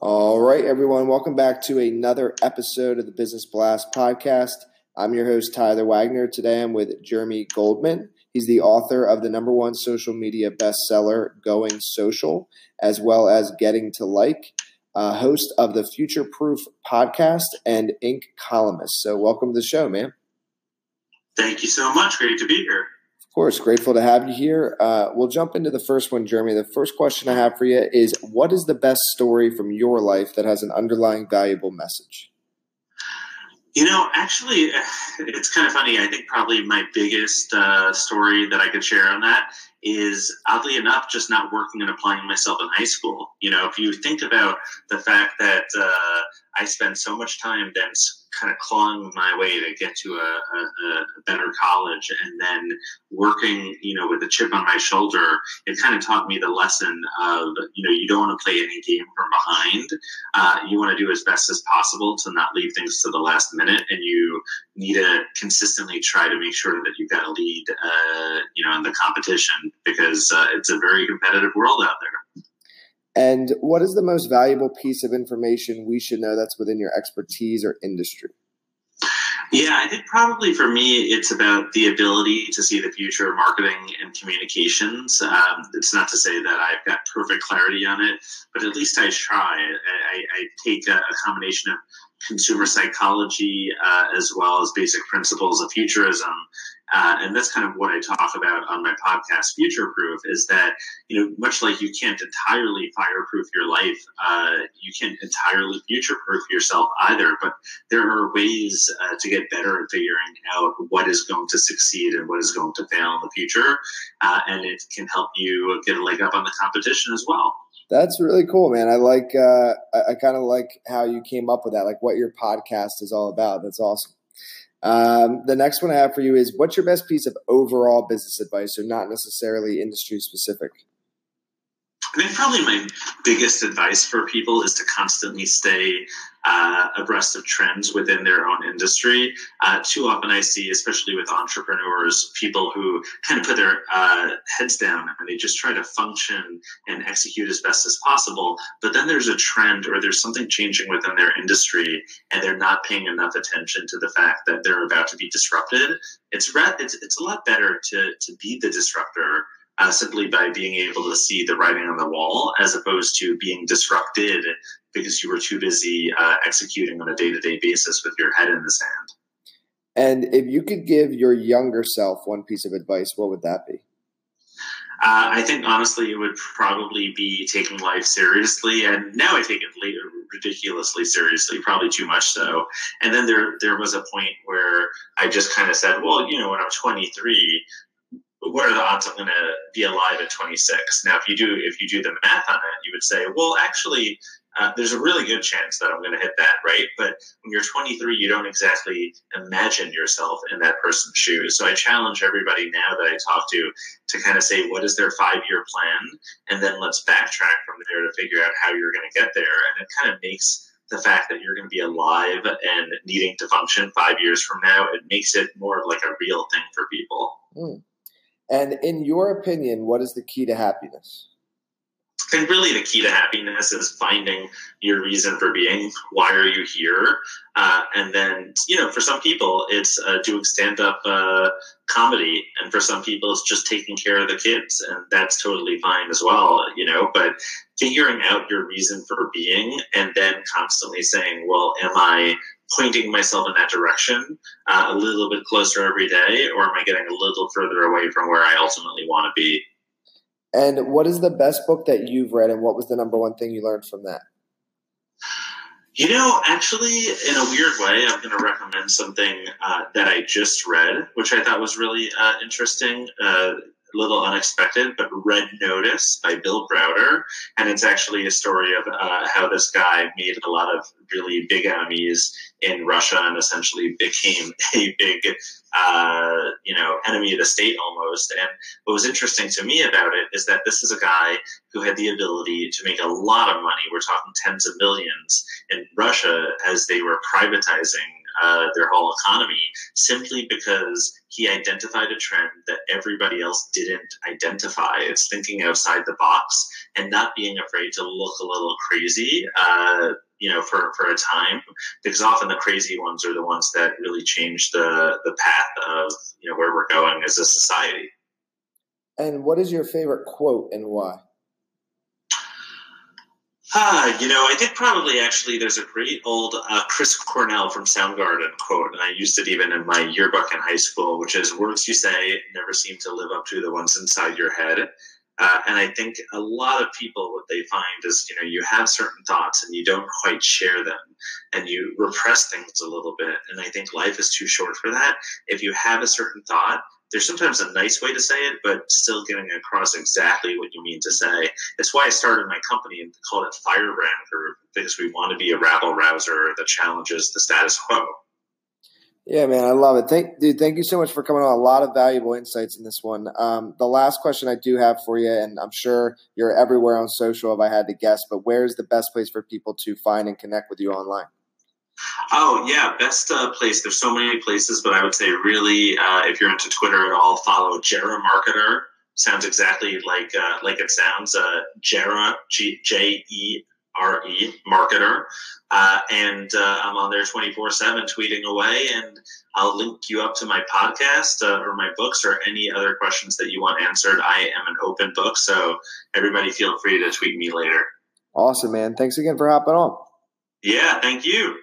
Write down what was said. All right, everyone. Welcome back to another episode of the Business Blast Podcast. I'm your host, Tyler Wagner. Today, I'm with Jeremy Goldman. He's the author of the #1 social media bestseller, Going Social, as well as Getting to Like, host of the Futureproof podcast and Inc. columnist. So welcome to the show, man. Thank you so much. Great to be here. Of course, grateful to have you here. We'll jump into the first one, Jeremy. The first question I have for you is, what is the best story from your life that has an underlying valuable message? You know, actually, it's kind of funny. I think probably my biggest story that I could share on that is, oddly enough, just not working and applying myself in high school. You know, if you think about the fact that I spent so much time then kind of clawing my way to get to a better college, and then working, you know, with a chip on my shoulder, it kind of taught me the lesson of, you know, you don't want to play any game from behind. You want to do as best as possible to not leave things to the last minute, and you need to consistently try to make sure that you've got a lead, you know, in the competition, because it's a very competitive world out there. And what is the most valuable piece of information we should know that's within your expertise or industry? Yeah, I think probably for me, it's about the ability to see the future of marketing and communications. It's not to say that I've got perfect clarity on it, but at least I try. I take a combination of consumer psychology as well as basic principles of futurism. And that's kind of what I talk about on my podcast, Futureproof, is that, you know, much like you can't entirely fireproof your life, you can't entirely futureproof yourself either. But there are ways to get better at figuring out what is going to succeed and what is going to fail in the future. And it can help you get a leg up on the competition as well. That's really cool, man. I like, I kind of like how you came up with that, like what your podcast is all about. That's awesome. The next one I have for you is, what's your best piece of overall business advice, so not necessarily industry specific? I think probably my biggest advice for people is to constantly stay abreast of trends within their own industry. Too often I see, especially with entrepreneurs, people who kind of put their heads down and they just try to function and execute as best as possible. But then there's a trend or there's something changing within their industry, and they're not paying enough attention to the fact that they're about to be disrupted. It's a lot better to be the disruptor, simply by being able to see the writing on the wall, as opposed to being disrupted because you were too busy executing on a day-to-day basis with your head in the sand. And if you could give your younger self one piece of advice, what would that be? I think, honestly, it would probably be taking life seriously. And now I take it ridiculously seriously, probably too much so. And then there was a point where I just kind of said, well, you know, when I'm 23, what are the odds I'm going to be alive at 26? Now, if you do the math on it, you would say, well, actually, there's a really good chance that I'm going to hit that, right? But when you're 23, you don't exactly imagine yourself in that person's shoes. So I challenge everybody now that I talk to kind of say, what is their 5-year plan? And then let's backtrack from there to figure out how you're going to get there. And it kind of makes the fact that you're going to be alive and needing to function 5 years from now, it makes it more of like a real thing for people. Mm. And in your opinion, what is the key to happiness? I think really the key to happiness is finding your reason for being. Why are you here? And then, you know, for some people, it's doing stand-up comedy. And for some people, it's just taking care of the kids. And that's totally fine as well, you know. But figuring out your reason for being, and then constantly saying, well, am I pointing myself in that direction a little bit closer every day, or am I getting a little further away from where I ultimately want to be? And what is the best book that you've read, and what was the #1 thing you learned from that? You know, actually, in a weird way, I'm going to recommend something that I just read, which I thought was really interesting. little unexpected, but Red Notice by Bill Browder. And it's actually a story of how this guy made a lot of really big enemies in Russia and essentially became a big, enemy of the state almost. And what was interesting to me about it is that this is a guy who had the ability to make a lot of money. We're talking tens of millions in Russia as they were privatizing their whole economy, simply because he identified a trend that everybody else didn't identify. It's thinking outside the box and not being afraid to look a little crazy, for a time, because often the crazy ones are the ones that really change the path of, where we're going as a society. And what is your favorite quote and why? I think probably actually there's a great old Chris Cornell from Soundgarden quote, and I used it even in my yearbook in high school, which is, words you say never seem to live up to the ones inside your head. And I think a lot of people, what they find is, you have certain thoughts and you don't quite share them and you repress things a little bit. And I think life is too short for that. If you have a certain thought, there's sometimes a nice way to say it, but still getting across exactly what you mean to say. It's why I started my company and called it Firebrand Group, because we want to be a rabble rouser that challenges the status quo. Yeah, man, I love it. Thank you so much for coming on. A lot of valuable insights in this one. The last question I do have for you, and I'm sure you're everywhere on social if I had to guess, but where is the best place for people to find and connect with you online? Oh, yeah, best place. There's so many places, but I would say really, if you're into Twitter at all, follow Jera Marketer. Sounds exactly like it sounds. Jera, Jere, Marketer. And I'm on there 24/7 tweeting away, and I'll link you up to my podcast or my books or any other questions that you want answered. I am an open book, so everybody feel free to tweet me later. Awesome, man. Thanks again for hopping on. Yeah, thank you.